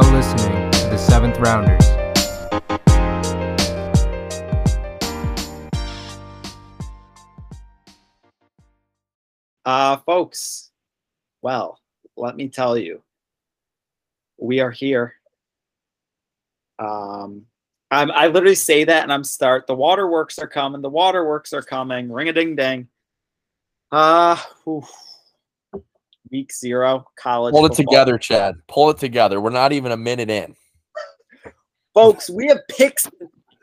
now listening to the Seventh Rounders. Folks, well, let me tell you, we are here. I literally say that and I'm the waterworks are coming. Ring a ding dang. Week 0 college. Pull it together, Chad. Pull it together. We're not even a minute in. Folks, we have picks.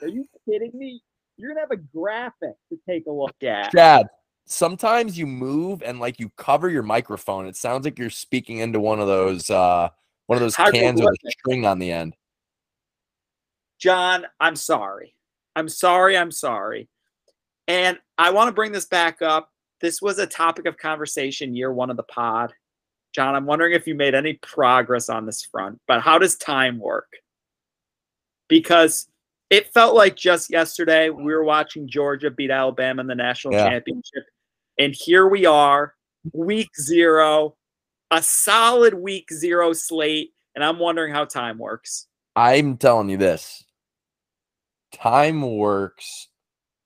Are you kidding me? You're going to have a graphic to take a look at. Chad, sometimes you move and like you cover your microphone. It sounds like you're speaking into one of those cans with a string on the end. John, I'm sorry. I'm sorry. And I want to bring this back up. This was a topic of conversation year one of the pod. John, I'm wondering if you made any progress on this front, but how does time work? Because it felt like just yesterday we were watching Georgia beat Alabama in the national championship. And here we are, week 0, a solid week 0 slate. And I'm wondering how time works. I'm telling you this. Time works.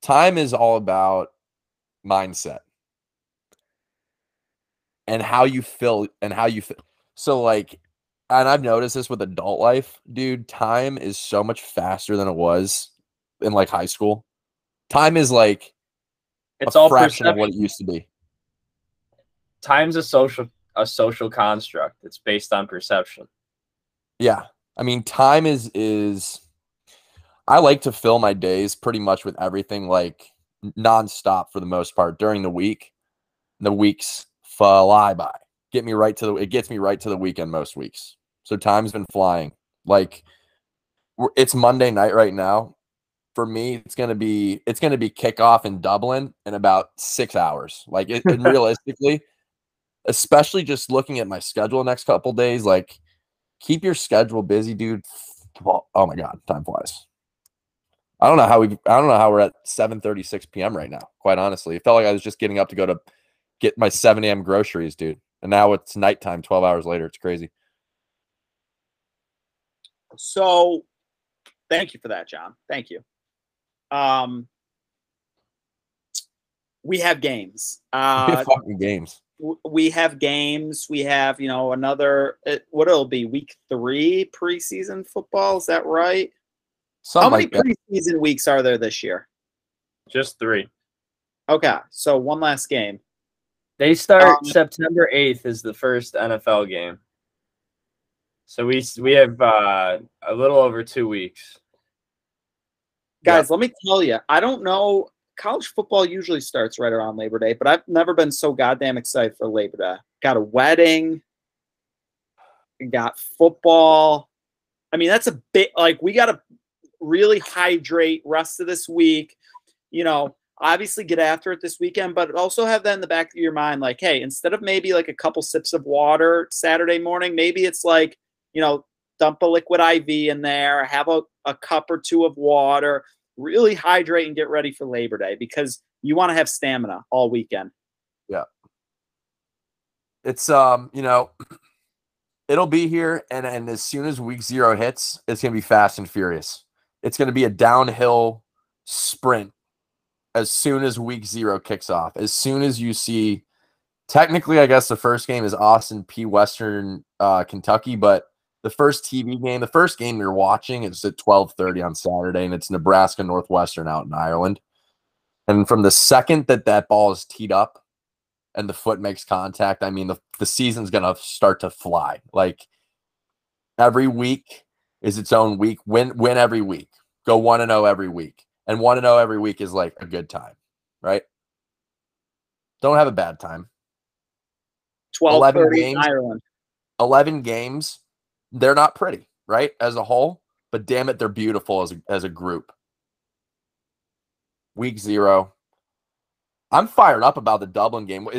Time is all about mindset and how you feel and how you feel. So like, and I've noticed this with adult life, dude, time is so much faster than it was in like high school. Time is like it's a fraction of what it used to be. Time's a social construct. It's based on perception. Yeah. I mean, time is I like to fill my days pretty much with everything like nonstop for the most part during the week. The weeks fly by. It gets me right to the weekend most weeks. So time's been flying. Like it's Monday night right now. For me, it's gonna be kickoff in Dublin in about 6 hours. Like and realistically, especially just looking at my schedule the next couple of days, like. Keep your schedule busy, dude. Oh my God, time flies. I don't know how we're at 7:36 p.m. right now. Quite honestly, it felt like I was just getting up to go to get my 7 a.m. groceries, dude. And now it's nighttime. 12 hours later, it's crazy. So, thank you for that, John. Thank you. We have games. We have fucking games. We have games. We have, you know, another, what it'll be, week 3 preseason football. Is that right? Something how many preseason weeks are there this year? Just 3. Okay. So one last game. They start September 8th is the first NFL game. So we have a little over 2 weeks. Guys, Let me tell you, I don't know. College football usually starts right around Labor Day, but I've never been so goddamn excited for Labor Day. Got a wedding, got football. I mean, that's a bit like we got to really hydrate rest of this week. You know, obviously get after it this weekend, but also have that in the back of your mind. Like, hey, instead of maybe like a couple sips of water Saturday morning, maybe it's like, you know, dump a liquid IV in there, have a cup or two of water. Really hydrate and get ready for Labor Day because you want to have stamina all weekend. Yeah. It's, you know, it'll be here. And as soon as week 0 hits, it's going to be fast and furious. It's going to be a downhill sprint as soon as week 0 kicks off. As soon as you see, technically, I guess the first game is Austin P. Western, Kentucky, but the first game you're watching is at 12:30 on Saturday, and it's Nebraska Northwestern out in Ireland. And from the second that ball is teed up and the foot makes contact, I mean, the season's going to start to fly. Like, every week is its own week. Win every week. Go 1-0 every week. And 1-0 every week is, like, a good time, right? Don't have a bad time. 12:30 in Ireland. 11 games. They're not pretty, right, as a whole, but damn it, they're beautiful as a group. Week 0. I'm fired up about the Dublin game.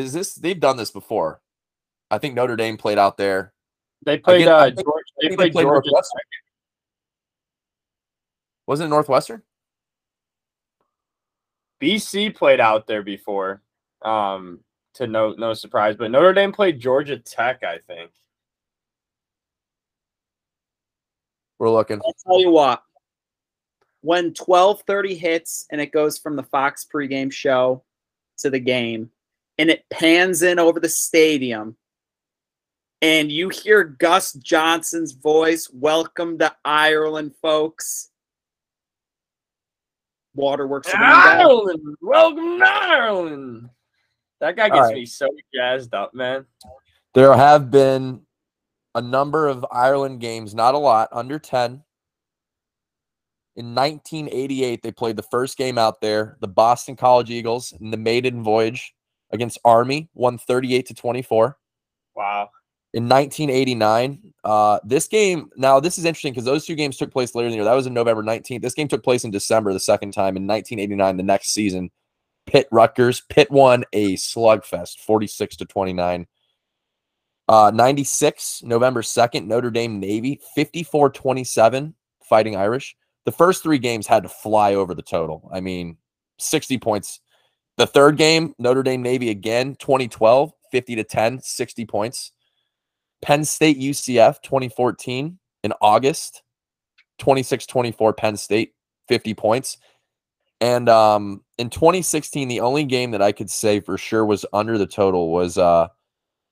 They've done this before. I think Notre Dame played out there. They played Georgia. They played Northwestern. Wasn't it Northwestern? BC played out there before, to no surprise, but Notre Dame played Georgia Tech, I think. We're looking. I'll tell you what. When 12:30 hits and it goes from the Fox pregame show to the game and it pans in over the stadium and you hear Gus Johnson's voice, "Welcome to Ireland, folks." Waterworks. Ireland, welcome to Ireland. That guy gets me so jazzed up, man. There have been a number of Ireland games, not a lot, under 10. In 1988, they played the first game out there, the Boston College Eagles, in the maiden voyage against Army, won 38-24. Wow. In 1989, this game, now this is interesting because those two games took place later in the year. That was in November 19th. This game took place in December the second time in 1989, the next season. Pitt Rutgers. Pitt won a slugfest, 46-29. 96, November 2nd, Notre Dame Navy, 54-27, Fighting Irish. The first three games had to fly over the total. I mean, 60 points. The third game, Notre Dame Navy again, 2012, 50-10, 60 points. Penn State UCF, 2014, in August, 26-24, Penn State, 50 points. And in 2016, the only game that I could say for sure was under the total was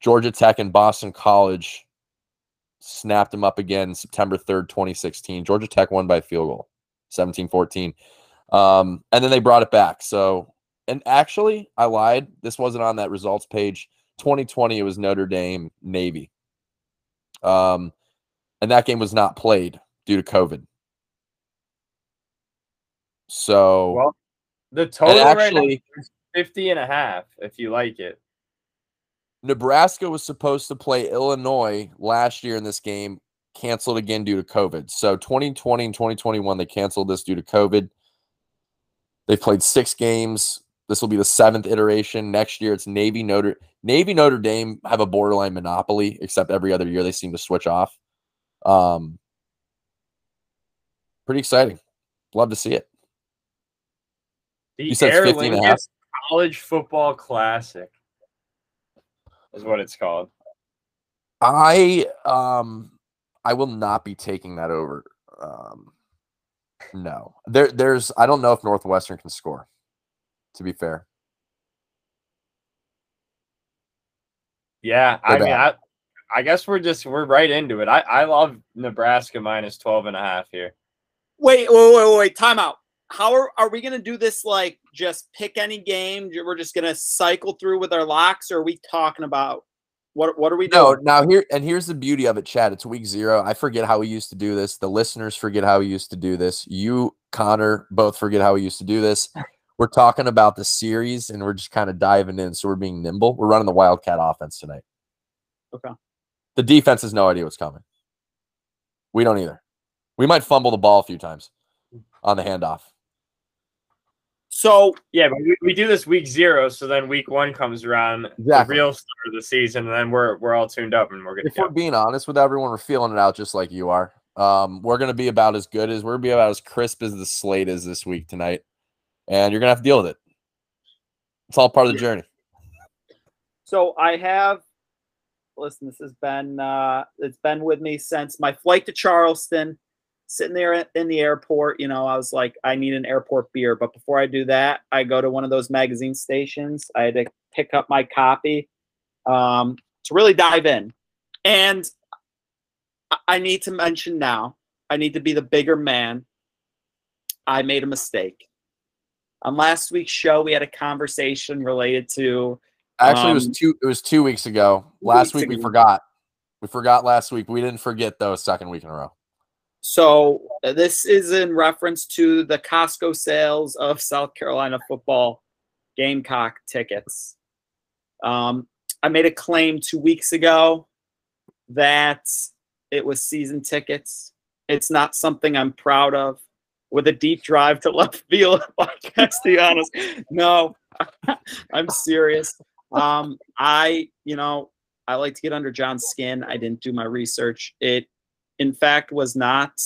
Georgia Tech and Boston College snapped them up again September 3rd, 2016. Georgia Tech won by field goal, 17-14. And then they brought it back. So, and actually, I lied. This wasn't on that results page. 2020, it was Notre Dame Navy. And that game was not played due to COVID. So, well, the total actually, right now is 50.5, if you like it. Nebraska was supposed to play Illinois last year in this game, canceled again due to COVID. So 2020 and 2021, they canceled this due to COVID. They've played 6 games. This will be the 7th iteration. Next year, it's Navy Notre Dame have a borderline monopoly, except every other year they seem to switch off. Pretty exciting. Love to see it. The you said Aer Lingus College Football Classic is what it's called. I will not be taking that over. No. There's I don't know if Northwestern can score, to be fair. Yeah, I mean, I guess we're right into it. I love Nebraska minus 12.5 here. Wait, time out. How are we going to do this? Like, just pick any game? We're just going to cycle through with our locks, or are we talking about what are we doing? No, now here's the beauty of it, Chad. It's week 0. I forget how we used to do this. The listeners forget how we used to do this. You, Connor, both forget how we used to do this. We're talking about the series, and we're just kind of diving in, so we're being nimble. We're running the Wildcat offense tonight. Okay. The defense has no idea what's coming. We don't either. We might fumble the ball a few times on the handoff. So yeah, but we do this week 0, so then week 1 comes around, exactly. The real start of the season, and then we're all tuned up and we're good. If we're being honest with everyone, we're feeling it out just like you are. We're gonna be about as good as we're gonna be about as crisp as the slate is this week tonight, and you're gonna have to deal with it. It's all part of the journey. So I have listen. This has been it's been with me since my flight to Charleston. Sitting there in the airport, you know, I was like, I need an airport beer. But before I do that, I go to one of those magazine stations. I had to pick up my copy to really dive in. And I need to mention now, I need to be the bigger man. I made a mistake. On last week's show, we had a conversation related to. Actually, it was 2 weeks ago. Last week, we forgot. We forgot last week. We didn't forget, though, second week in a row. So this is in reference to the Costco sales of South Carolina football Gamecock tickets. I made a claim 2 weeks ago that it was season tickets. It's not something I'm proud of. With a deep drive to left field, let's be honest. No, I'm serious. I like to get under John's skin. I didn't do my research. It, in fact, was not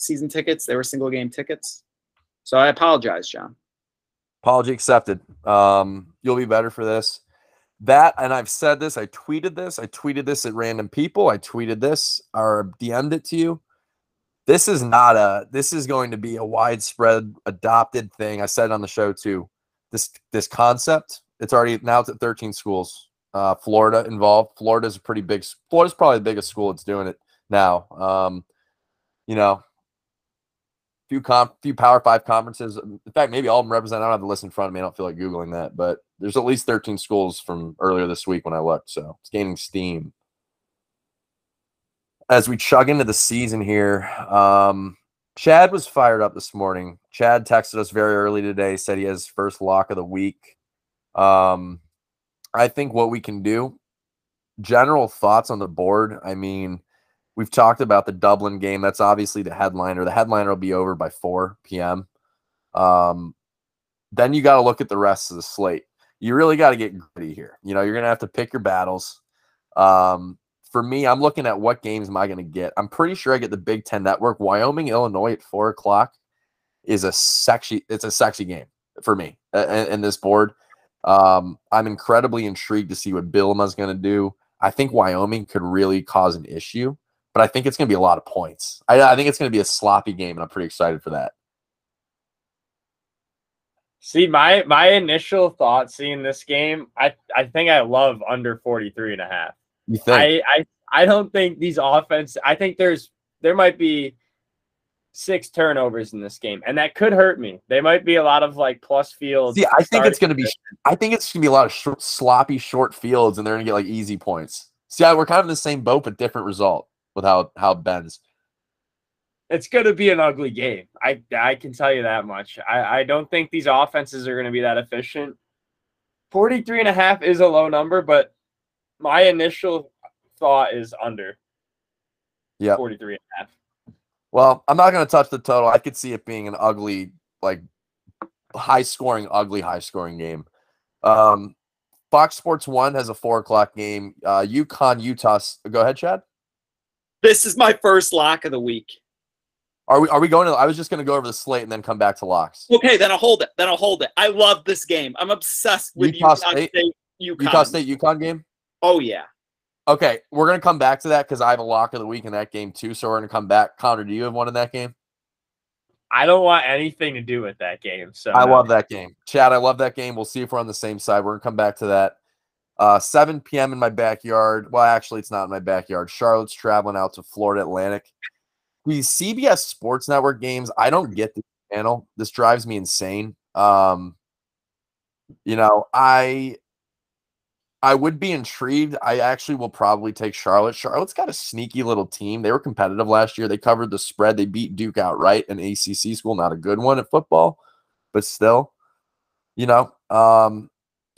season tickets. They were single-game tickets. So I apologize, John. Apology accepted. You'll be better for this. That, and I've said this, I tweeted this at random people, I tweeted this or DM'd it to you. This is going to be a widespread adopted thing. I said it on the show too. This concept, it's already, now it's at 13 schools. Florida involved. Florida's probably the biggest school that's doing it now. You know, few Power 5 conferences. In fact, maybe all of them represent. I don't have the list in front of me. I don't feel like Googling that, but there's at least 13 schools from earlier this week when I looked. So it's gaining steam. As we chug into the season here, Chad was fired up this morning. Chad texted us very early today, said he has his first lock of the week. I think what we can do, general thoughts on the board. I mean, we've talked about the Dublin game. That's obviously the headliner. The headliner will be over by 4 p.m. Then you got to look at the rest of the slate. You really got to get gritty here. You know, you're going to have to pick your battles. For me, I'm looking at what games am I going to get. I'm pretty sure I get the Big Ten Network. Wyoming, Illinois at 4 o'clock is a sexy game for me in this board. I'm incredibly intrigued to see what Bielema's going to do. I think Wyoming could really cause an issue, but I think it's going to be a lot of points. I think it's going to be a sloppy game, and I'm pretty excited for that. See, my initial thought seeing this game, I think I love under 43.5. You think? I don't think these offense. I think there might be 6 turnovers in this game, and that could hurt me. They might be a lot of like plus fields. Yeah, I think it's gonna be a lot of sloppy short fields, and they're gonna get like easy points. See, we're kind of in the same boat, but different result with how it bends. It's gonna be an ugly game. I can tell you that much. I don't think these offenses are gonna be that efficient. 43.5 is a low number, but my initial thought is under. Yeah, 43.5. Well, I'm not going to touch the total. I could see it being an ugly, like high scoring game. Fox Sports 1 has a 4 o'clock game. UConn, Utah. Go ahead, Chad. This is my first lock of the week. Are we going to? I was just going to go over the slate and then come back to locks. Okay, then I'll hold it. I love this game. I'm obsessed with Utah State UConn game. Oh, yeah. Okay, we're going to come back to that because I have a lock of the week in that game, too, so we're going to come back. Connor, do you have one in that game? I don't want anything to do with that game. So I love that game. Chad, I love that game. We'll see if we're on the same side. We're going to come back to that. 7 p.m. in my backyard. Well, actually, it's not in my backyard. Charlotte's traveling out to Florida Atlantic. These CBS Sports Network games, I don't get the channel. This drives me insane. You know, I would be intrigued. I actually will probably take Charlotte. Charlotte's got a sneaky little team. They were competitive last year. They covered the spread. They beat Duke outright, an ACC school, not a good one at football, but still, you know, UNC and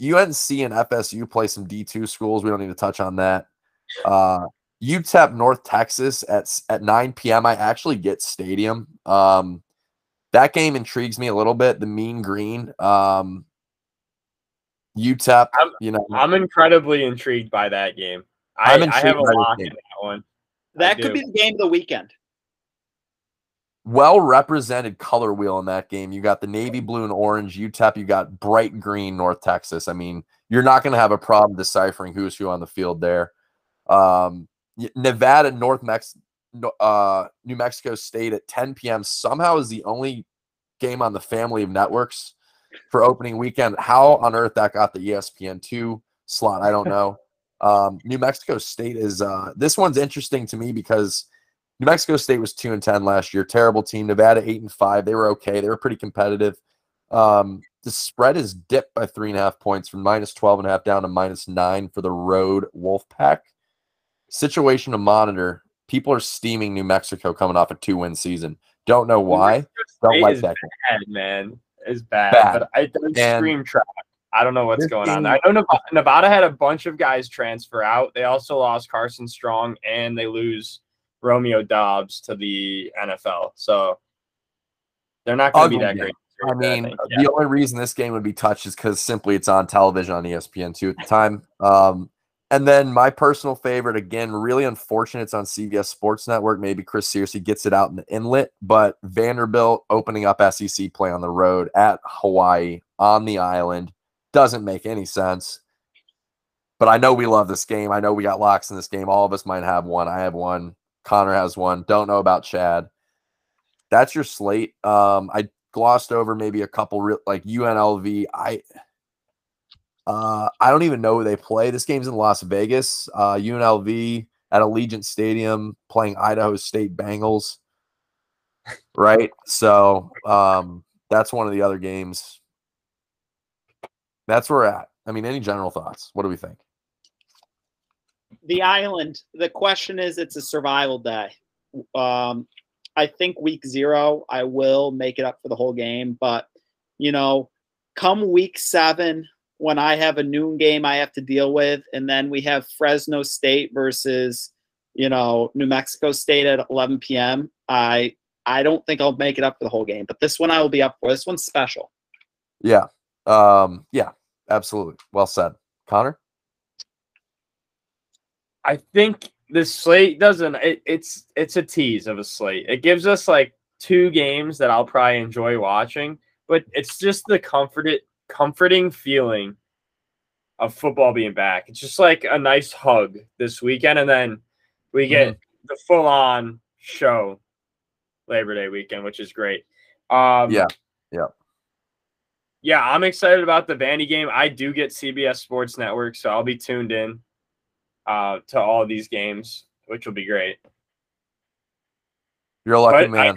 FSU play some D2 schools. We don't need to touch on that. UTEP North Texas at 9 p.m. I actually get Stadium. That game intrigues me a little bit. The Mean Green. UTEP, you know, I'm incredibly intrigued by that game. I have a lock in that one. That could be the game of the weekend. Well represented color wheel in that game. You got the navy blue and orange UTEP. You got bright green North Texas. I mean, you're not going to have a problem deciphering who's who on the field there. Nevada, New Mexico State at 10 p.m. somehow is the only game on the family of networks for opening weekend. How on earth that got the ESPN2 slot, I don't know. New Mexico State is this one's interesting to me because New Mexico State was 2-10 last year. Terrible team. Nevada 8-5. They were okay. They were pretty competitive. The spread is dipped by 3.5 points from -12.5 down to -9 for the road Wolfpack. Situation to monitor. People are steaming New Mexico coming off a 2-win season. Don't know why. Don't like that bad, man. Is bad, but it does scream track. I don't know what's going on. I know Nevada had a bunch of guys transfer out. They also lost Carson Strong, and they lose Romeo Dobbs to the NFL. So they're not going to be that great. I mean, the only reason this game would be touched is because simply it's on television on ESPN2 at the time. And then my personal favorite, again, really unfortunate, it's on CBS Sports Network. Maybe Chris Searcy gets it out in the inlet, but Vanderbilt opening up SEC play on the road at Hawaii on the island doesn't make any sense. But I know we love this game. I know we got locks in this game. All of us might have one. I have one. Connor has one. Don't know about Chad. That's your slate. I glossed over maybe a couple like UNLV. I don't even know who they play. This game's in Las Vegas. UNLV at Allegiant Stadium playing Idaho State Bengals. Right? So that's one of the other games. That's where we're at. I mean, any general thoughts? What do we think? The island. The question is, it's a survival day. I think week 0, I will make it up for the whole game. But, you know, come week 7, when I have a noon game I have to deal with, and then we have Fresno State versus, you know, New Mexico State at 11 p.m., I don't think I'll make it up for the whole game. But this one I will be up for. This one's special. Yeah. Yeah. Absolutely. Well said. Connor? I think this slate doesn't – it's a tease of a slate. It gives us, like, 2 games that I'll probably enjoy watching, but it's just the comforting feeling of football being back. It's just like a nice hug this weekend, and then we get the full-on show Labor Day weekend, which is great. Yeah, I'm excited about the Vandy game. I do get CBS Sports Network, so I'll be tuned in to all of these games, which will be great. You're a lucky man.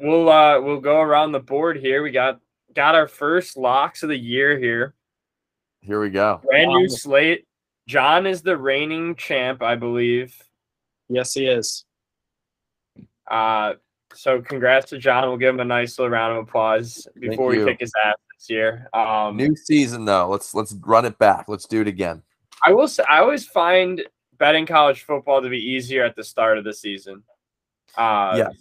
We'll go around the board here. We got our first locks of the year here. Here we go. Brand new slate. John is the reigning champ, I believe. Yes, he is. So congrats to John. We'll give him a nice little round of applause before we kick his ass this year. New season though. Let's run it back. Let's do it again. I will say, I always find betting college football to be easier at the start of the season. Yes.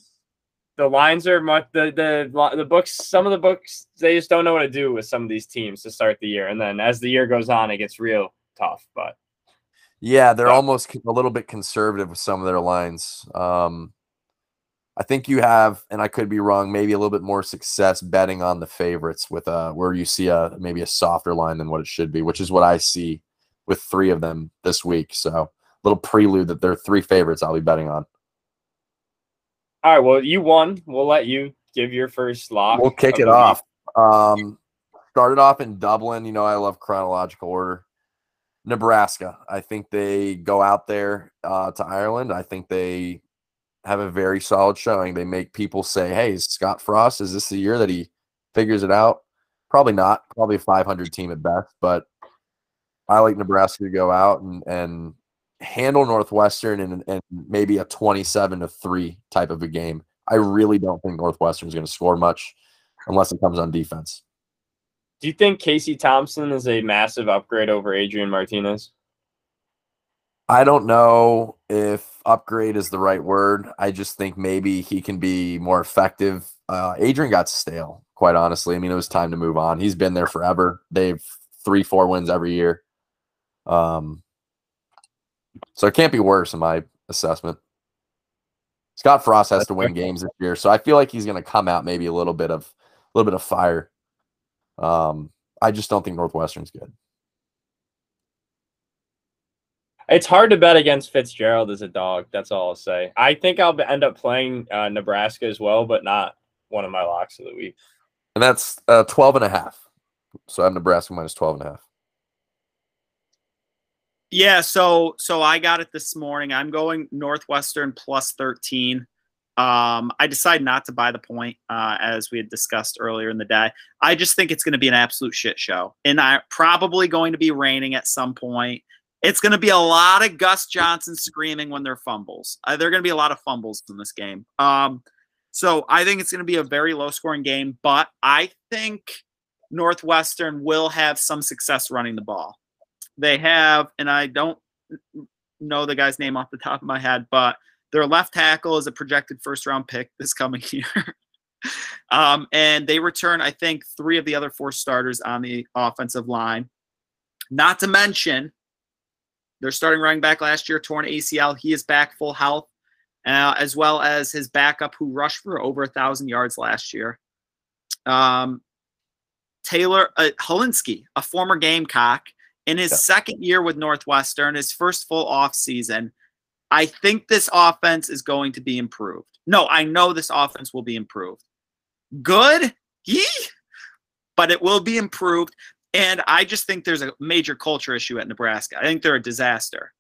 The lines are much the books. Some of the books, they just don't know what to do with some of these teams to start the year. And then as the year goes on, it gets real tough, but yeah, they're almost a little bit conservative with some of their lines. I think you have, and I could be wrong, maybe a little bit more success betting on the favorites with where you see maybe a softer line than what it should be, which is what I see with 3 of them this week. So a little prelude that there are 3 favorites I'll be betting on. All right, well, you won. We'll let you give your first lock. We'll kick it off. Started off in Dublin. You know, I love chronological order. Nebraska. I think they go out there to Ireland. I think they have a very solid showing. They make people say, hey, is Scott Frost, is this the year that he figures it out? Probably not. Probably a 500 team at best, but I like Nebraska to go out and handle Northwestern and maybe a 27-3 type of a game. I really don't think Northwestern is going to score much unless it comes on defense. Do you think Casey Thompson is a massive upgrade over Adrian Martinez? I don't know if upgrade is the right word. I just think maybe he can be more effective. Adrian got stale, quite honestly. I mean, it was time to move on. He's been there forever. They've 3-4 wins every year. So it can't be worse in my assessment. Scott Frost has to win games this year, so I feel like he's going to come out maybe a little bit of fire. I just don't think Northwestern's good. It's hard to bet against Fitzgerald as a dog. That's all I'll say. I think I'll end up playing Nebraska as well, but not one of my locks of the week. And that's 12.5. So I have Nebraska minus 12.5. Yeah, so I got it this morning. I'm going Northwestern plus 13. I decided not to buy the point as we had discussed earlier in the day. I just think it's going to be an absolute shit show. And I probably going to be raining at some point. It's going to be a lot of Gus Johnson screaming when there are fumbles. There are going to be a lot of fumbles in this game. So I think it's going to be a very low-scoring game, but I think Northwestern will have some success running the ball. They have, and I don't know the guy's name off the top of my head, but their left tackle is a projected first-round pick this coming year. And they return, I think, 3 of the other 4 starters on the offensive line. Not to mention their starting running back last year, torn ACL. He is back full health, as well as his backup who rushed for over 1,000 yards last year. Taylor Holinsky, a former Gamecock, In his second year with Northwestern, his first full offseason, I think this offense is going to be improved. No, I know this offense will be improved. Good? But it will be improved. And I just think there's a major culture issue at Nebraska. I think they're a disaster.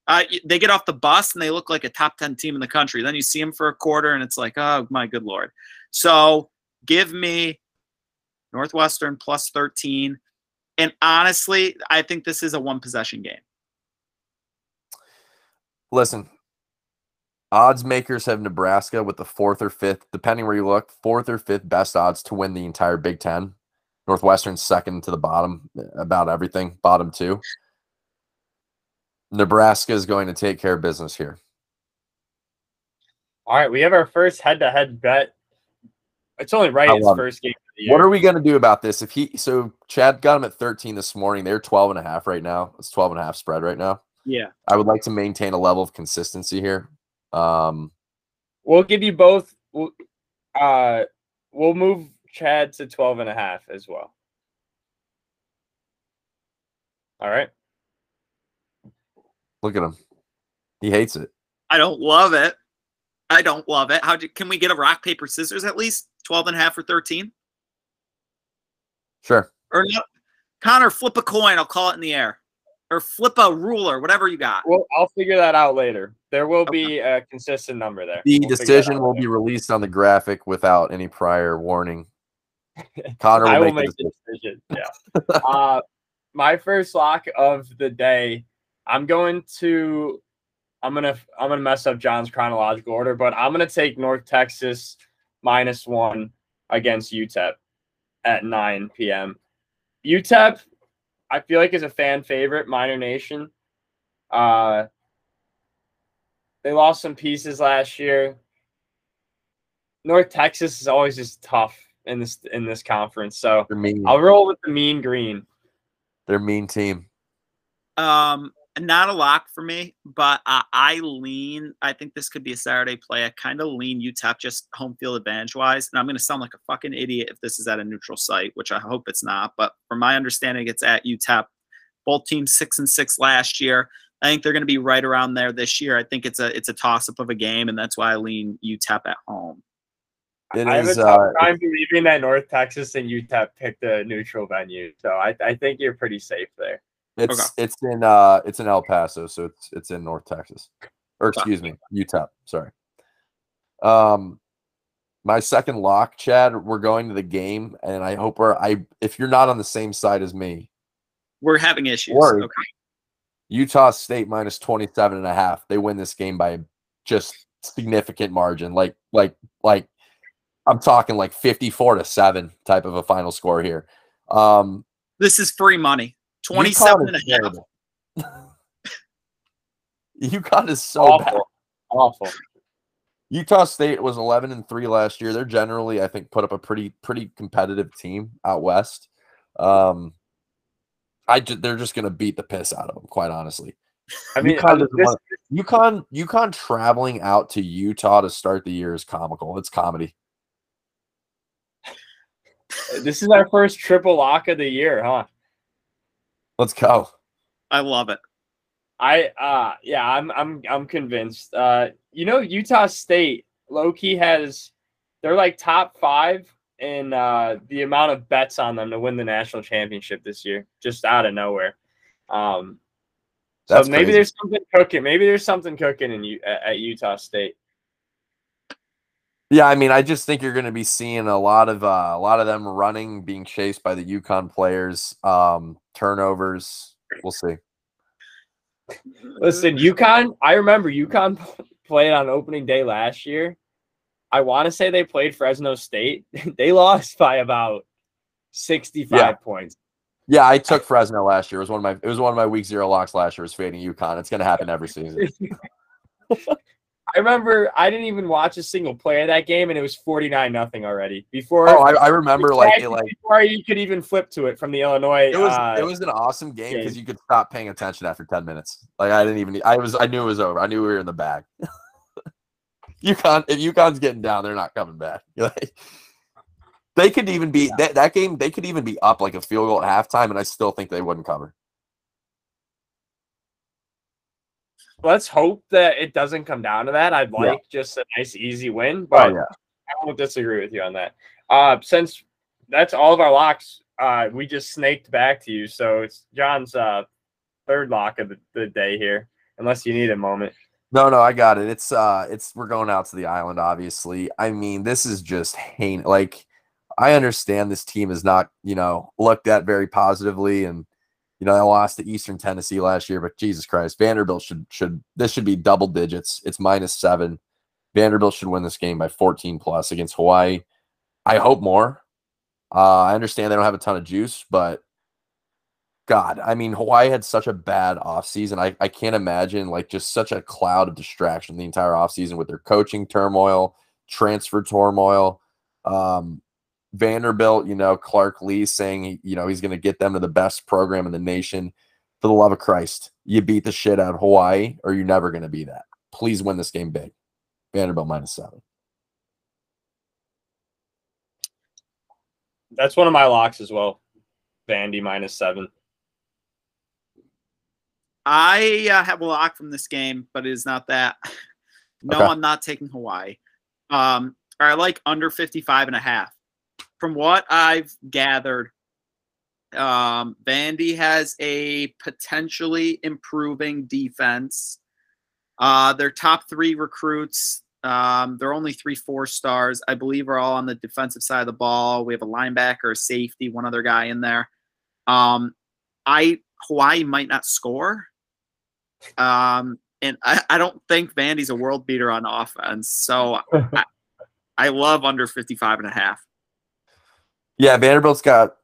They get off the bus and they look like a top 10 team in the country. Then you see them for a quarter and it's like, oh, my good Lord. So give me Northwestern plus 13. And honestly, I think this is a one-possession game. Listen, odds makers have Nebraska with the fourth or fifth, depending where you look, fourth or fifth best odds to win the entire Big Ten. Northwestern's second to the bottom about everything, bottom two. Nebraska is going to take care of business here. All right, we have our first head-to-head bet. It's only right his first game of the year. What are we going to do about this? If he, so Chad got him at 13 this morning. They're 12.5 right now. It's 12.5 spread right now. Yeah. I would like to maintain a level of consistency here. We'll give you both. We'll move Chad to 12.5 as well. All right. Look at him. He hates it. I don't love it. I don't love it. Can we get a rock, paper, scissors at least? 12.5 or 13? Sure. Or no, Connor, flip a coin. I'll call it in the air. Or flip a ruler, whatever you got. Well, I'll figure that out later. There will be a consistent number there. The decision will be released on the graphic without any prior warning. Connor will I will make the decision. Yeah. My first lock of the day. I'm gonna mess up John's chronological order, but I'm gonna take North Texas -1 against UTEP at 9 p.m. UTEP, I feel like, is a fan favorite, Minor Nation. They lost some pieces last year. North Texas is always just tough in this conference, so I'll roll with the mean green. They're a mean team. Not a lock for me, but I think this could be a Saturday play. I kind of lean UTEP just home field advantage-wise, and I'm going to sound like a fucking idiot if this is at a neutral site, which I hope it's not. But from my understanding, it's at UTEP. Both teams 6-6 last year. I think they're going to be right around there this year. I think it's a toss-up of a game, and that's why I lean UTEP at home. I have a tough time believing that North Texas and UTEP picked a neutral venue, so I think you're pretty safe there. It's in El Paso, so it's in North Texas, or excuse me, UTEP. Sorry. My second lock, Chad. We're going to the game, and I hope if you're not on the same side as me, we're having issues. Or, okay. Utah State -27.5. They win this game by just significant margin, like I'm talking like 54-7 type of a final score here. This is free money. 27.5. UConn is so awful. Bad. Awful. Utah State was 11-3 last year. They're generally, I think, put up a pretty competitive team out west. They're just going to beat the piss out of them, quite honestly. I mean, UConn traveling out to Utah to start the year is comical. It's comedy. This is our first triple lock of the year, huh? Let's go. I love it. I'm convinced. Utah State low-key they're like top 5 in the amount of bets on them to win the national championship this year, just out of nowhere. So maybe there's something cooking. Maybe there's something cooking at Utah State. Yeah, I mean, I just think you're going to be seeing a lot of them running, being chased by the UConn players, turnovers. We'll see. Listen, UConn. I remember UConn played on opening day last year. I want to say they played Fresno State. They lost by about 65 points. Yeah, I took Fresno last year. It was one of my week 0 locks last year. Was fading UConn. It's going to happen every season. I remember I didn't even watch a single play of that game, and it was 49-0 already. I remember before you could even flip to it from the Illinois. It was an awesome game because you could stop paying attention after 10 minutes. Like I knew it was over. I knew we were in the bag. If UConn's getting down, they're not coming back. They could even be that game. They could even be up like a field goal at halftime, and I still think they wouldn't cover. let's hope that it doesn't come down to that. I'd like just a nice, easy win, but I won't disagree with you on that. Since that's all of our locks, we just snaked back to you. So it's John's third lock of the day here, unless you need a moment. No, I got it. It's we're going out to the island, obviously. I mean, this is just heinous. Like, I understand this team is not, looked at very positively, and they lost to Eastern Tennessee last year, but Jesus Christ, Vanderbilt should be double digits. It's -7. Vanderbilt should win this game by 14 plus against Hawaii. I hope more. I understand they don't have a ton of juice, but God, I mean, Hawaii had such a bad offseason. I can't imagine, just such a cloud of distraction the entire offseason with their coaching turmoil, transfer turmoil. Vanderbilt, Clark Lee saying, he's going to get them to the best program in the nation. For the love of Christ, you beat the shit out of Hawaii, or you're never going to be that. Please win this game big. Vanderbilt -7. That's one of my locks as well. Vandy -7. I have a lock from this game, but it is not that. No, okay. I'm not taking Hawaii. I like under 55.5. From what I've gathered, Vandy has a potentially improving defense. Their top three recruits, they're only 3 4-stars, I believe, are all on the defensive side of the ball. We have a linebacker, a safety, one other guy in there. Hawaii might not score. And I don't think Vandy's a world beater on offense. So I love under 55.5. Yeah, Vanderbilt's got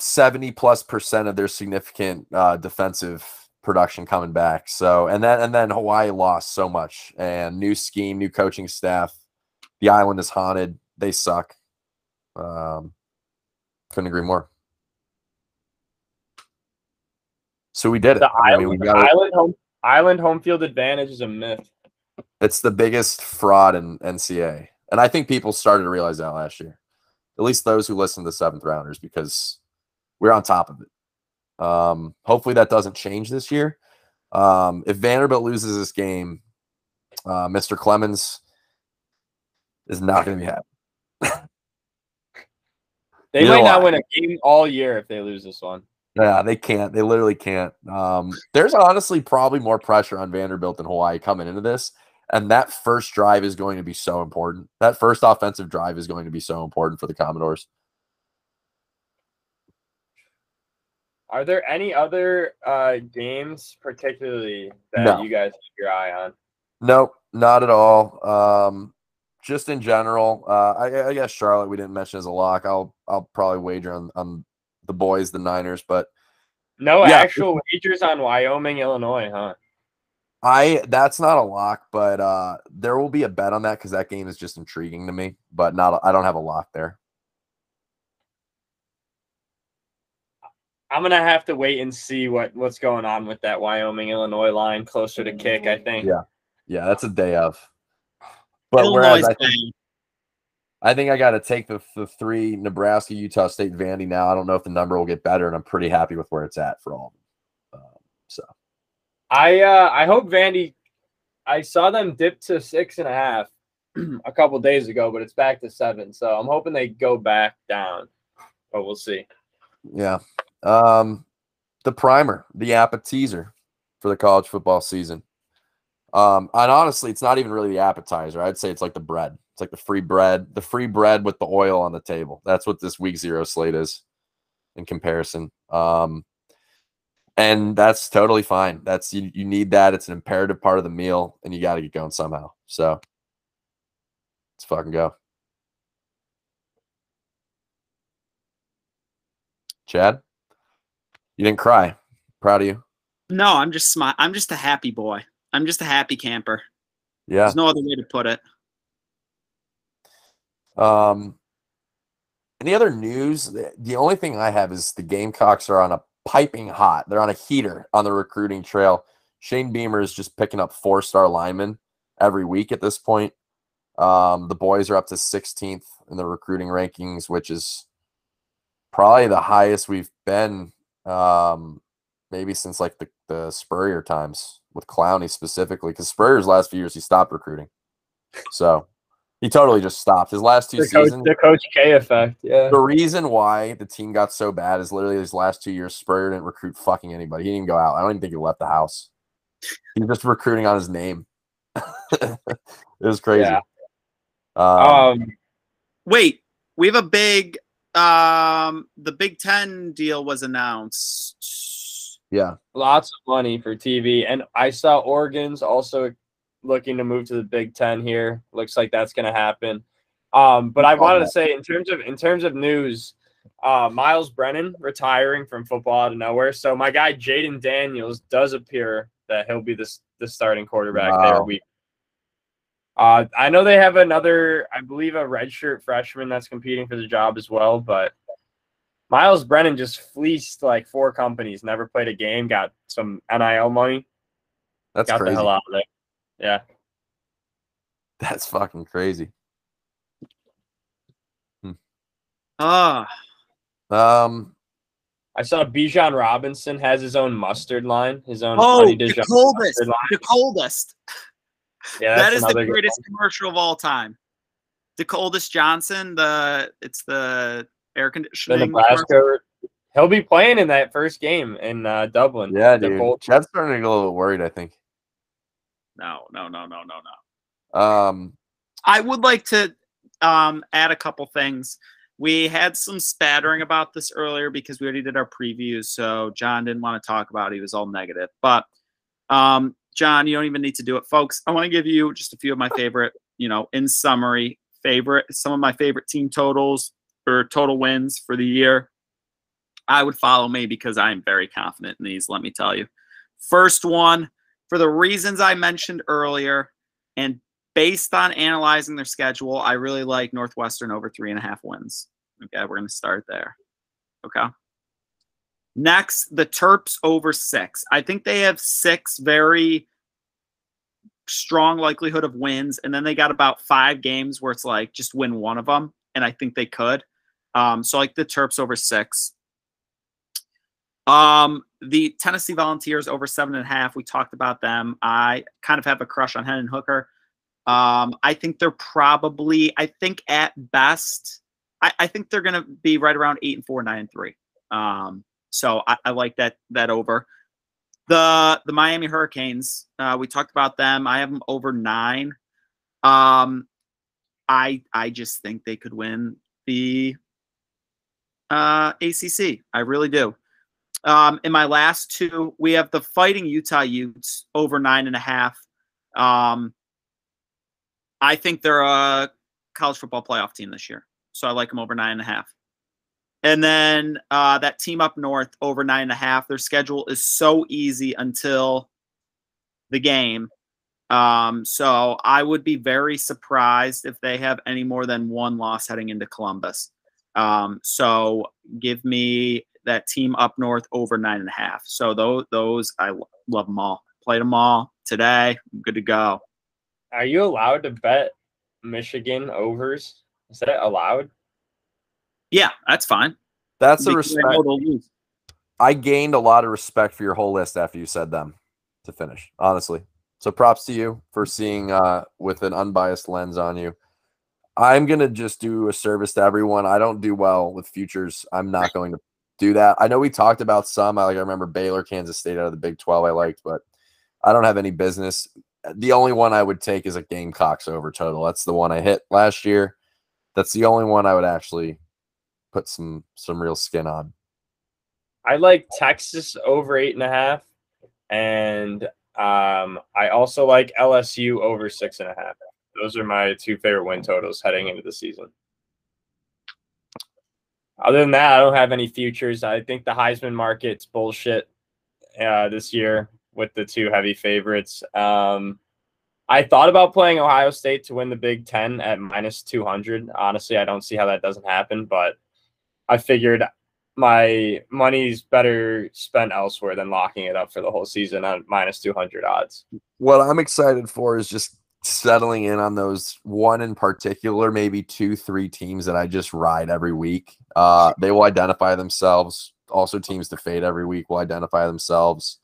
70+% of their significant defensive production coming back. So, and then Hawaii lost so much, and new scheme, new coaching staff. The island is haunted. They suck. Couldn't agree more. So we did it. Island home field advantage is a myth. It's the biggest fraud in NCAA. And I think people started to realize that last year, at least those who listened to the 7th rounders, because we're on top of it. Hopefully that doesn't change this year. If Vanderbilt loses this game, Mr. Clemens is not going to be happy. They might not win a game all year if they lose this one. Yeah, they can't. They literally can't. There's honestly probably more pressure on Vanderbilt than Hawaii coming into this, and that first drive is going to be so important. That first offensive drive is going to be so important for the Commodores. Are there any other games particularly that you guys keep your eye on? Nope, not at all. Just in general, I guess Charlotte we didn't mention as a lock. I'll probably wager on the boys, the Niners, but no actual wagers on Wyoming, Illinois, huh? That's not a lock, but there will be a bet on that because that game is just intriguing to me. But I don't have a lock there. I'm gonna have to wait and see what's going on with that Wyoming Illinois line closer to kick, I think. Yeah, that's a day of. But Illinois, I think I got to take the 3 Nebraska, Utah State, Vandy now. I don't know if the number will get better, and I'm pretty happy with where it's at for all of them. So I hope Vandy. I saw them dip to 6.5 a couple days ago, but it's back to 7. So I'm hoping they go back down, but we'll see. Yeah. The primer, the appetizer for the college football season. And honestly, it's not even really the appetizer. I'd say it's like the bread. It's like the free bread with the oil on the table. That's what this week 0 slate is in comparison. And that's totally fine. That's you need that. It's an imperative part of the meal, and you got to get going somehow. So let's fucking go. Chad, you didn't cry. Proud of you. No, I'm just smart. I'm just a happy boy. I'm just a happy camper. Yeah. There's no other way to put it. Any other news? The only thing I have is the Gamecocks are on a piping hot. They're on a heater on the recruiting trail. Shane Beamer is just picking up 4-star linemen every week at this point. The boys are up to 16th in the recruiting rankings, which is probably the highest we've been maybe since like the the Spurrier times with Clowney specifically, because Spurrier's last few years he stopped recruiting. So he totally just stopped. His last two seasons. The Coach K effect, yeah. The reason why the team got so bad is literally his last 2 years, Spurrier didn't recruit fucking anybody. He didn't even go out. I don't even think he left the house. He was just recruiting on his name. It was crazy. Yeah. Wait, we have a big the Big Ten deal was announced. Yeah. Lots of money for TV. And I saw Oregon's also looking to move to the Big Ten here. Looks like that's going to happen. But I wanted to say in terms of news, Miles Brennan retiring from football out of nowhere. So my guy Jaden Daniels does appear that he'll be the starting quarterback there week. I know they have another, I believe, a redshirt freshman that's competing for the job as well. But Miles Brennan just fleeced like four companies, never played a game, got some NIL money. That's got crazy. The hell out of there. Yeah, that's fucking crazy. I saw Bijan Robinson has his own mustard line, his own. Oh, the coldest, line. The coldest. Yeah, that is the greatest commercial of all time. The coldest Johnson. It's the air conditioning. The Nebraska. He'll be playing in that first game in Dublin. Yeah, dude. Chad's starting to get a little worried, I think. No. I would like to add a couple things. We had some spattering about this earlier because we already did our previews, so John didn't want to talk about it. He was all negative. But, John, you don't even need to do it, folks. I want to give you just a few of my favorite, in summary, some of my favorite team totals or total wins for the year. I would follow me because I am very confident in these, let me tell you. First one, for the reasons I mentioned earlier, and based on analyzing their schedule, I really like Northwestern over 3.5 wins. Okay, we're going to start there. Okay. Next, the Terps over 6. I think they have 6 very strong likelihood of wins, and then they got about 5 games where it's like just win one of them, and I think they could. So like the Terps over 6. The Tennessee Volunteers over 7.5. We talked about them. I kind of have a crush on Hendon Hooker. I think they're probably, at best, I think they're going to be right around 8-4, 9-3. So I like that over. The Miami Hurricanes, we talked about them. I have them over 9. I just think they could win the ACC. I really do. In my last 2, we have the Fighting Utah Utes over 9.5. I think they're a college football playoff team this year, so I like them over 9.5. And then that team up north over 9.5. Their schedule is so easy until the game. So I would be very surprised if they have any more than one loss heading into Columbus. So give me that team up north over 9.5. So those I love them all. Played them all today. I'm good to go. Are you allowed to bet Michigan overs? Is that allowed? Yeah, that's fine. That's a respect. I gained a lot of respect for your whole list after you said them to finish, honestly. So props to you for seeing with an unbiased lens on you. I'm going to just do a service to everyone. I don't do well with futures. I'm not going to do that. I know we talked about some. I remember Baylor, Kansas State out of the Big 12 I liked, but I don't have any business. The only one I would take is a Gamecocks over total. That's the one I hit last year. That's the only one I would actually put some real skin on. I like Texas over 8.5, and I also like LSU over 6.5. Those are my 2 favorite win totals heading into the season. Other than that, I don't have any futures. I think the Heisman market's bullshit this year with the 2 heavy favorites. I thought about playing Ohio State to win the Big Ten at -200. Honestly, I don't see how that doesn't happen, but I figured my money's better spent elsewhere than locking it up for the whole season on -200 odds. What I'm excited for is just settling in on those one in particular, maybe 2-3 teams that I just ride every week. They will identify themselves. Also teams to fade every week will identify themselves.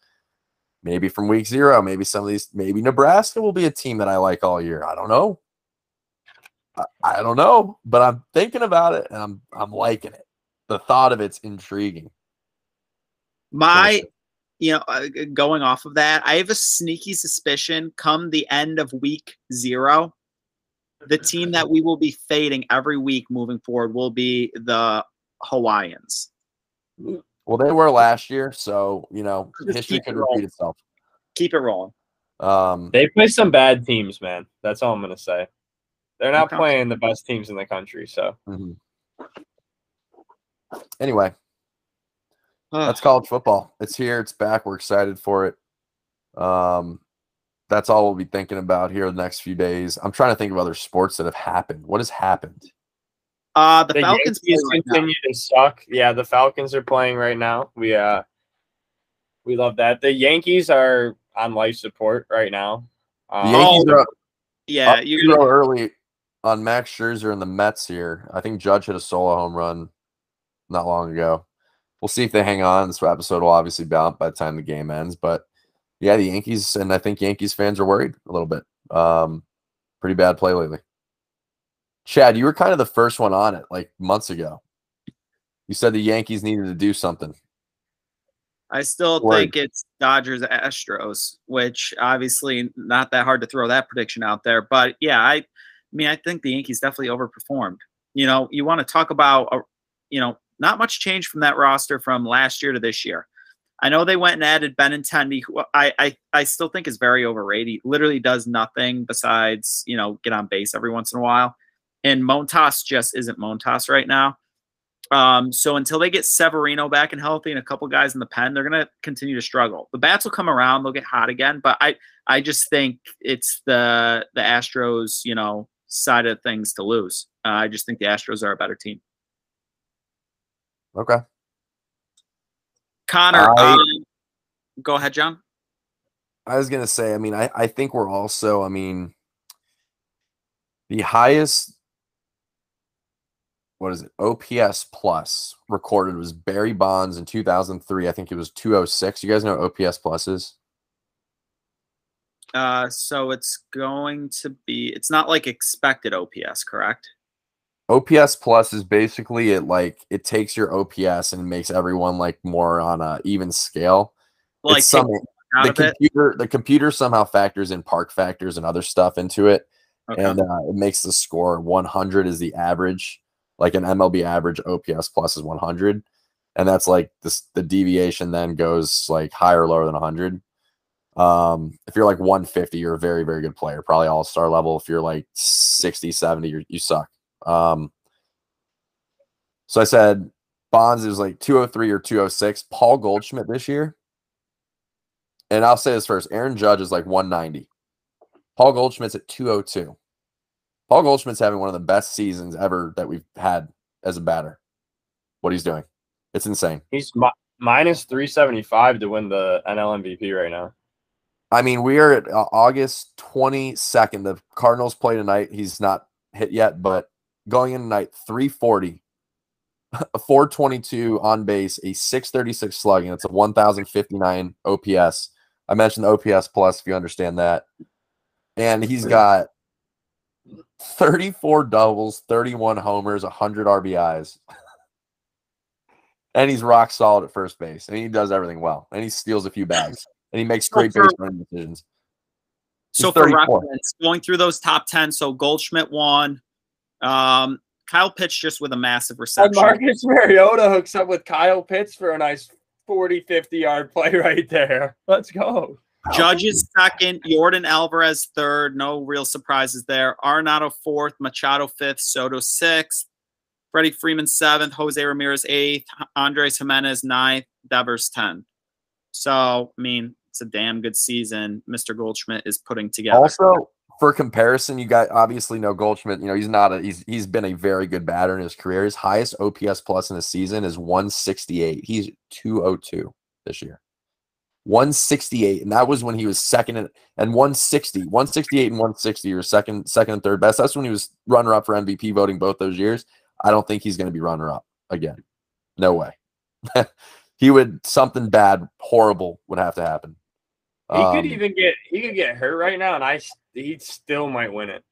Maybe from week zero, maybe some of these, maybe Nebraska will be a team that I like all year. I don't know. I don't know, but I'm thinking about it and I'm liking it. The thought of it's intriguing. Going off of that, I have a sneaky suspicion come the end of week zero, the team that we will be fading every week moving forward will be the Hawaiians. Well, they were last year, so, you know, history could repeat itself. Keep it rolling. They play some bad teams, man. That's all I'm going to say. They're not playing the best teams in the country, so. Mm-hmm. Anyway, that's college football. It's here. It's back. We're excited for it. That's all we'll be thinking about here the next few days. I'm trying to think of other sports that have happened. What has happened? The Falcons continue to suck. Yeah, the Falcons are playing right now. We love that. The Yankees are on life support right now. The Yankees are up early on Max Scherzer and the Mets here. I think Judge hit a solo home run not long ago. We'll see if they hang on. This episode will obviously be out by the time the game ends. But, yeah, the Yankees, and I think Yankees fans are worried a little bit. Pretty bad play lately. Chad, you were kind of the first one on it like months ago. You said the Yankees needed to do something. I still think it's Dodgers Astros, which obviously not that hard to throw that prediction out there. But, yeah, I mean, I think the Yankees definitely overperformed. You know, you want to talk about, not much change from that roster from last year to this year. I know they went and added Benintendi, who I still think is very overrated. He literally does nothing besides, get on base every once in a while. And Montas just isn't Montas right now. So until they get Severino back and healthy and a couple guys in the pen, they're going to continue to struggle. The bats will come around. They'll get hot again. But I just think it's the Astros, side of things to lose. I just think the Astros are a better team. Okay. Connor, go ahead, John. I was going to say, I think we're also, the highest... What is it? OPS plus recorded was Barry Bonds in 2003. I think it was 206. You guys know what OPS plus is? So it's going to be, it's not like expected OPS, correct? OPS plus is basically it takes your OPS and makes everyone more on a even scale. The computer somehow factors in park factors and other stuff into it. Okay. And it makes the score 100 is the average. Like an MLB average OPS plus is 100. And that's the deviation then goes higher or lower than 100. If you're 150, you're a very, very good player, probably all-star level. If you're 60, 70, you suck. So I said Bonds is 203 or 206. Paul Goldschmidt this year. And I'll say this first. Aaron Judge is 190. Paul Goldschmidt's at 202. Paul Goldschmidt's having one of the best seasons ever that we've had as a batter. What he's doing. It's insane. He's minus 375 to win the NL MVP right now. We are at August 22nd. The Cardinals play tonight. He's not hit yet, but going in tonight, 340, a 422 on base, a 636 slugging. It's a 1,059 OPS. I mentioned the OPS plus, if you understand that. And he's got 34 doubles, 31 homers, 100 RBIs. And he's rock solid at first base. And he does everything well. And he steals a few bags. And he makes great base running decisions. So for reference, going through those top 10, so Goldschmidt won. Kyle Pitts just with a massive reception. And Marcus Mariota hooks up with Kyle Pitts for a nice 40, 50-yard play right there. Let's go. Judge is second, Jordan Alvarez third. No real surprises there. Arenado fourth, Machado fifth, Soto sixth, Freddie Freeman seventh, Jose Ramirez eighth, Andres Jimenez ninth, Devers 10th. So, it's a damn good season Mr. Goldschmidt is putting together. Also, for comparison, you guys obviously know Goldschmidt. He's been a very good batter in his career. His highest OPS plus in the season is 168. He's 202 this year. 168, and that was when he was second and 160. 168 and 160 are second and third best. That's when he was runner-up for MVP voting both those years. I don't think he's going to be runner-up again. No way. Something bad, horrible would have to happen. He could get hurt right now, and he still might win it.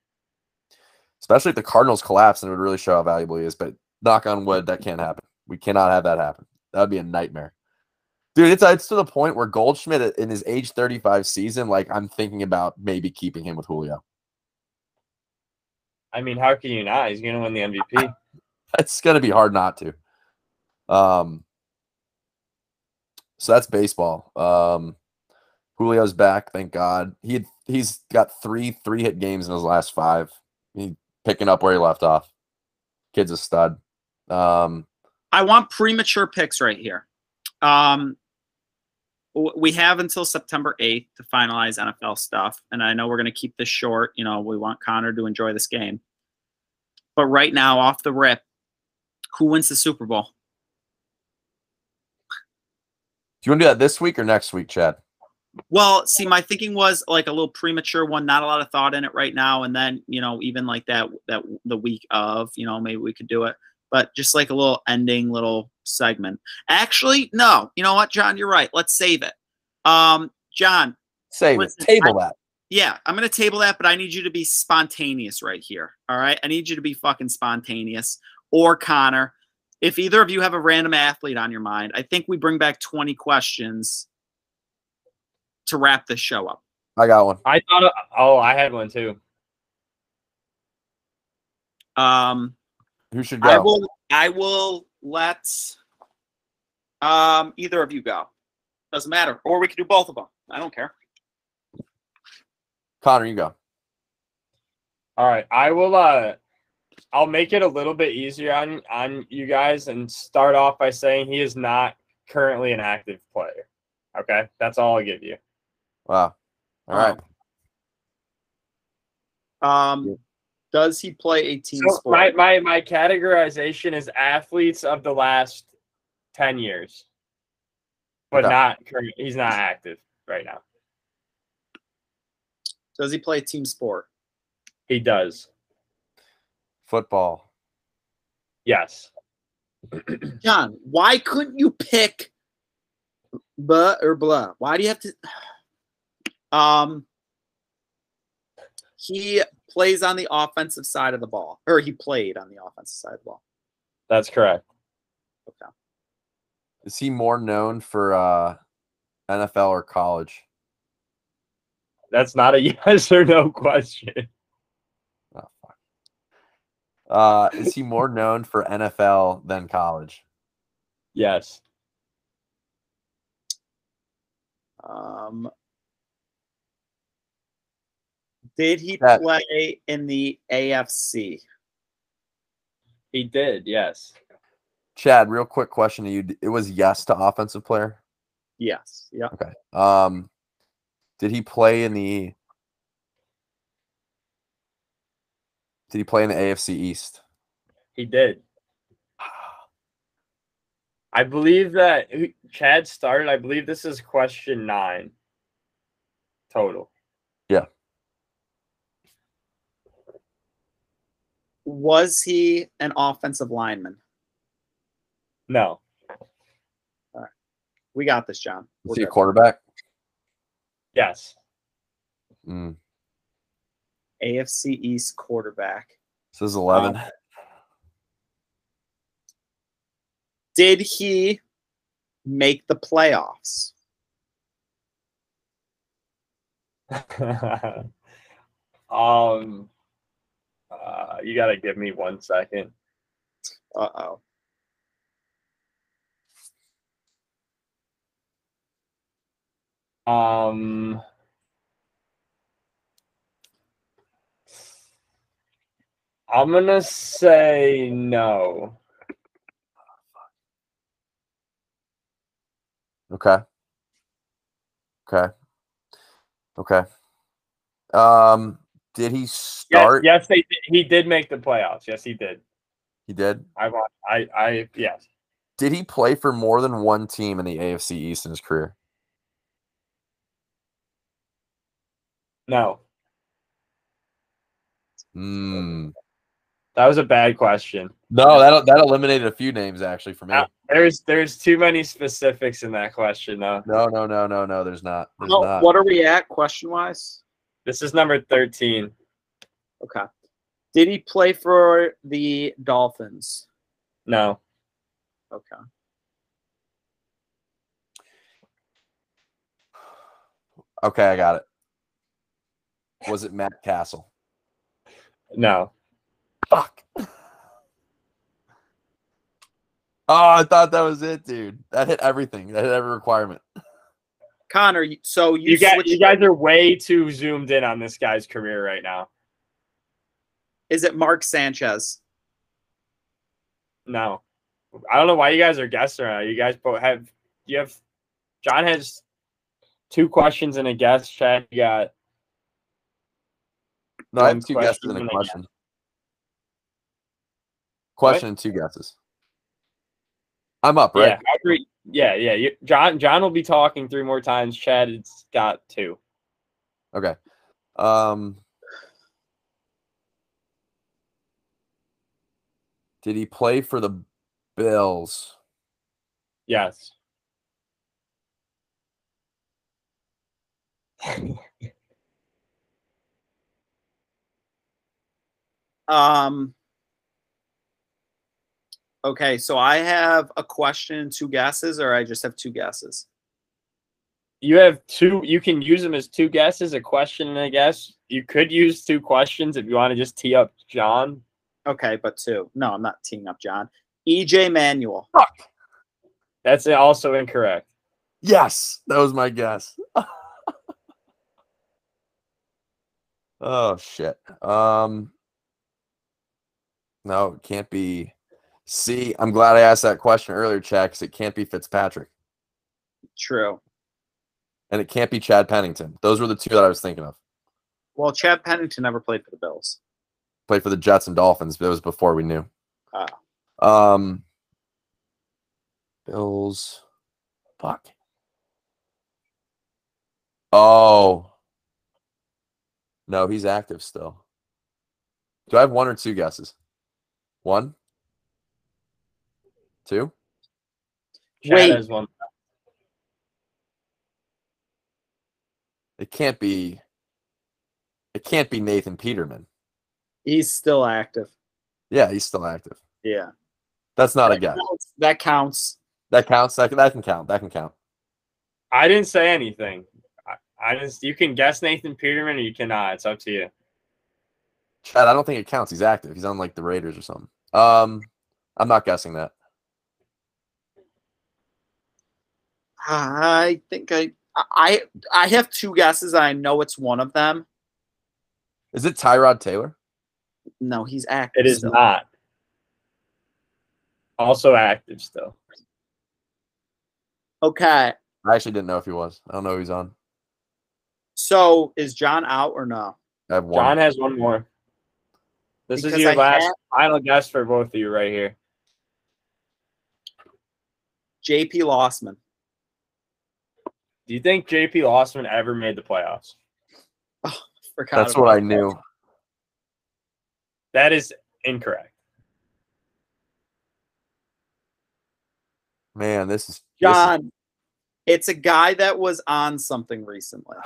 Especially if the Cardinals collapse, and it would really show how valuable he is. But knock on wood, that can't happen. We cannot have that happen. That would be a nightmare. Dude, it's to the point where Goldschmidt in his age 35 season, like, I'm thinking about maybe keeping him with Julio. I mean, how can you not? He's going to win the MVP. It's going to be hard not to. So that's baseball. Julio's back, thank God. He's got three-hit games in his last five. He's picking up where he left off. Kid's a stud. I want premature picks right here. We have until September 8th to finalize NFL stuff. And I know we're going to keep this short. You know, we want Connor to enjoy this game. But right now, off the rip, who wins the Super Bowl? Do you want to do that this week or next week, Chad? Well, see, my thinking was like a little premature one, not a lot of thought in it right now. And then, you know, even like that the week of, you know, maybe we could do it. But just like a little ending little segment. Actually, no. You know what, John? You're right. Let's save it. John. Save it. Table that. Yeah, I'm going to table that, but I need you to be spontaneous right here. All right? I need you to be fucking spontaneous. Or Connor. If either of you have a random athlete on your mind, I think we bring back 20 questions to wrap this show up. I got one. I had one too. Who should go? I will let either of you go. Doesn't matter. Or we could do both of them. I don't care. Connor, you go. All right. I will I'll make it a little bit easier on you guys and start off by saying he is not currently an active player. Okay? That's all I'll give you. Wow. All right. Does he play a team sport? My categorization is athletes of the last 10 years, but he's not active right now. Does he play a team sport? He does. Football. Yes. John, why couldn't you pick blah or blah? Why do you have to? He plays on the offensive side of the ball, or he played on the offensive side of the ball. That's correct. Okay. Is he more known for NFL or college? That's not a yes or no question. Oh, fuck. Is he more known for NFL than college? Yes. Did he play in the AFC? He did, yes. Chad, real quick question to you. It was yes to offensive player? Yes. Yeah. Okay. Did he play in the AFC East? He did. I believe that Chad started. I believe this is question 9 total. Yeah. Was he an offensive lineman? No. All right. We got this, John. Is he a quarterback? Yes. Mm. AFC East quarterback. This is 11. Did he make the playoffs? You got to give me 1 second. Uh-oh. I'm going to say no. Okay. Did he start? Yes, they did. He did make the playoffs. Yes, he did. He did? Yes. Did he play for more than one team in the AFC East in his career? No. That was a bad question. No, that eliminated a few names actually for me. There's too many specifics in that question though. No. There's not. What are we at question wise? This is number 13. Okay. Did he play for the Dolphins? No. Okay. Okay, I got it. Was it Matt Castle? No. Fuck. Oh, I thought that was it, dude. That hit everything. That hit every requirement. Connor, so you guys are way too zoomed in on this guy's career right now. Is it Mark Sanchez? No. I don't know why you guys are guessing right now. You guys both have – you have – John has two questions and a guess. Chad, you got – No, I have two guesses and a question. Question and two guesses. I'm up, right? Yeah, I agree. Yeah. John will be talking three more times. Chad has got two. Okay. Did he play for the Bills? Yes. Okay, so I have a question and two guesses, or I just have two guesses? You have two. You can use them as two guesses, a question and a guess. You could use two questions if you want to just tee up John. Okay, but two. No, I'm not teeing up John. EJ Manuel. Fuck. That's also incorrect. Yes, that was my guess. Oh, shit. No, it can't be. See, I'm glad I asked that question earlier, Chad, because it can't be Fitzpatrick. True. And it can't be Chad Pennington. Those were the two that I was thinking of. Well, Chad Pennington never played for the Bills. Played for the Jets and Dolphins, but it was before we knew. Bills. Fuck. Oh. No, he's active still. Do I have one or two guesses? One? Two? Wait. One. It can't be Nathan Peterman. He's still active. Yeah, he's still active. Yeah. That's not a guess. That counts. That can count. I didn't say anything. You can guess Nathan Peterman or you cannot. It's up to you. Chad, I don't think it counts. He's active. He's on like the Raiders or something. I'm not guessing that. I think I have two guesses. I know it's one of them. Is it Tyrod Taylor? No, he's active. It is still. Not. Also active still. Okay. I actually didn't know if he was. I don't know who he's on. So is John out or no? I have one. John has one more. This is your final guess for both of you right here. J.P. Lossman. Do you think J.P. Lossman ever made the playoffs? Oh, that's what I knew. That is incorrect. Man, this is – John, it's a guy that was on something recently.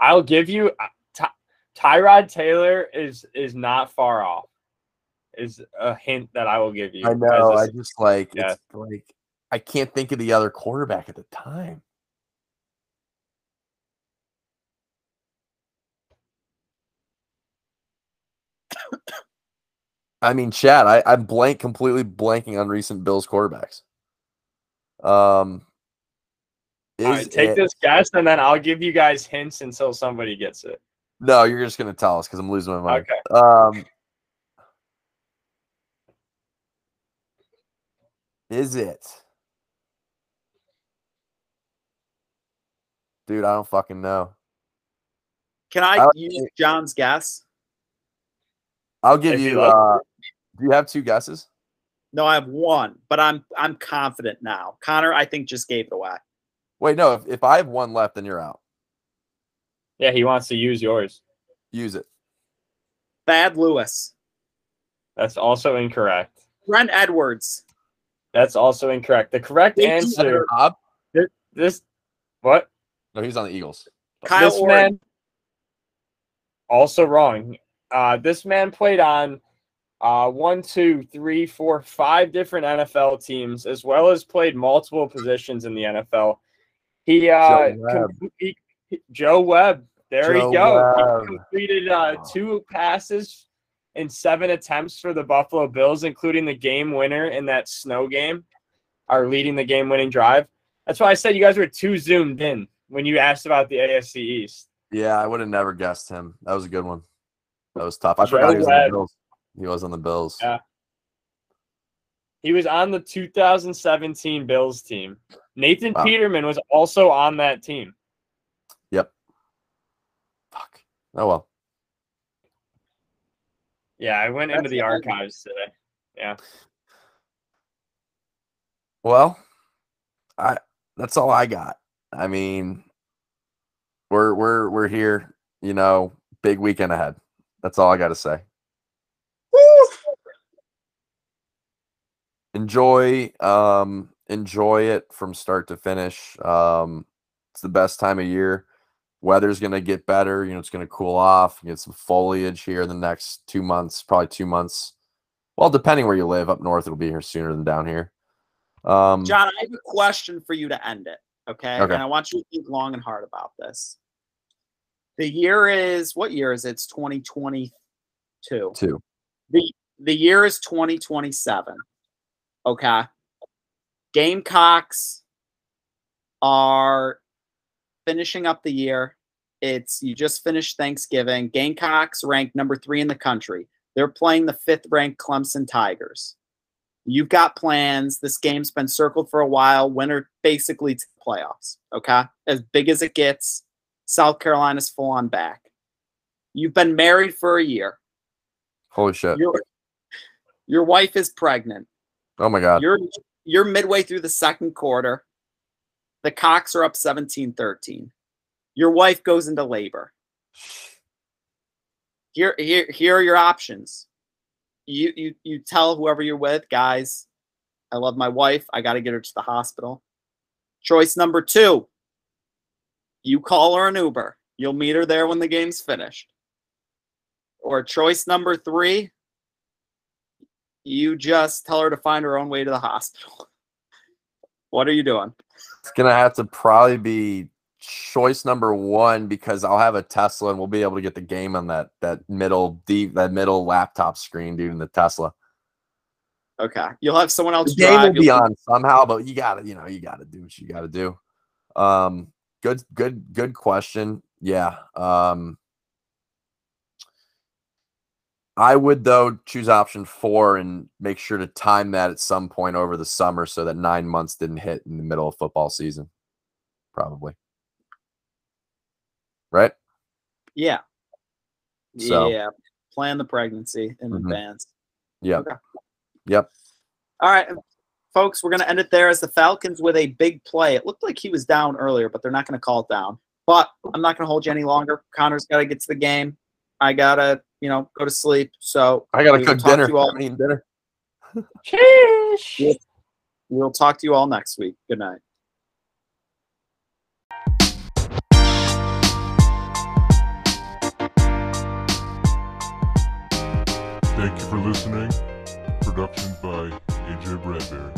I'll give you Tyrod Taylor is not far off is a hint that I will give you. I know. I just like yeah. – it's like – I can't think of the other quarterback at the time. I mean, Chad, I'm completely blanking on recent Bills quarterbacks. All right, take this guess, and then I'll give you guys hints until somebody gets it. No, you're just going to tell us because I'm losing my mind. Okay. Is it? Dude, I don't fucking know. Can I use John's guess? I'll give you. Do you have two guesses? No, I have one, but I'm confident now. Connor, I think just gave it away. Wait, no. If I have one left, then you're out. Yeah, he wants to use yours. Use it. Thad Lewis. That's also incorrect. Brent Edwards. That's also incorrect. The correct answer. This what? No, he was on the Eagles. Kyle this man, also wrong. This man played on 5 different NFL teams, as well as played multiple positions in the NFL. Joe Webb. There you go. He completed 2 passes in 7 attempts for the Buffalo Bills, including the game winner in that snow game, or leading the game-winning drive. That's why I said you guys were too zoomed in when you asked about the AFC East. Yeah, I would have never guessed him. That was a good one. That was tough. I forgot he was on the Bills. He was on the Bills. Yeah. He was on the 2017 Bills team. Nathan Peterman was also on that team. Yep. Fuck. Oh, well. Yeah, I went into the archives today. Yeah. Well, that's all I got. I mean, we're here, you know, big weekend ahead. That's all I got to say. Enjoy it from start to finish. It's the best time of year. Weather's going to get better. You know, it's going to cool off. Get some foliage here in the next 2 months, probably 2 months. Well, depending where you live. Up north, it'll be here sooner than down here. John, I have a question for you to end it, okay? And I want you to think long and hard about this. The year is – what year is it? It's 2022. The year is 2027, okay? Gamecocks are – finishing up the year. You just finished Thanksgiving. Gamecocks ranked number 3 in the country. They're playing the 5th-ranked Clemson Tigers. You've got plans. This game's been circled for a while. Winner basically to the playoffs. Okay? As big as it gets. South Carolina's full on back. You've been married for a year. Holy shit. Your wife is pregnant. Oh my God. You're midway through the 2nd quarter. The Cocks are up 17-13. Your wife goes into labor. Here are your options. You tell whoever you're with, guys, I love my wife. I got to get her to the hospital. Choice number 2. You call her an Uber. You'll meet her there when the game's finished. Or choice number 3. You just tell her to find her own way to the hospital. What are you doing? It's going to have to probably be choice number 1, because I'll have a Tesla and we'll be able to get the game on that middle laptop screen, dude, in the Tesla. Okay. You'll have someone else drive. The game will be on somehow, but you got to do what you got to do. Good question. Yeah. I would, though, choose option 4 and make sure to time that at some point over the summer so that 9 months didn't hit in the middle of football season, probably. Right? Yeah. So. Yeah. Plan the pregnancy in advance. Yeah. Okay. Yep. All right, folks, we're going to end it there as the Falcons with a big play. It looked like he was down earlier, but they're not going to call it down. But I'm not going to hold you any longer. Connor's got to get to the game. I got to, go to sleep. So I got to cook dinner. Cheers. We'll talk to you all next week. Good night. Thank you for listening. Production by AJ Bradbury.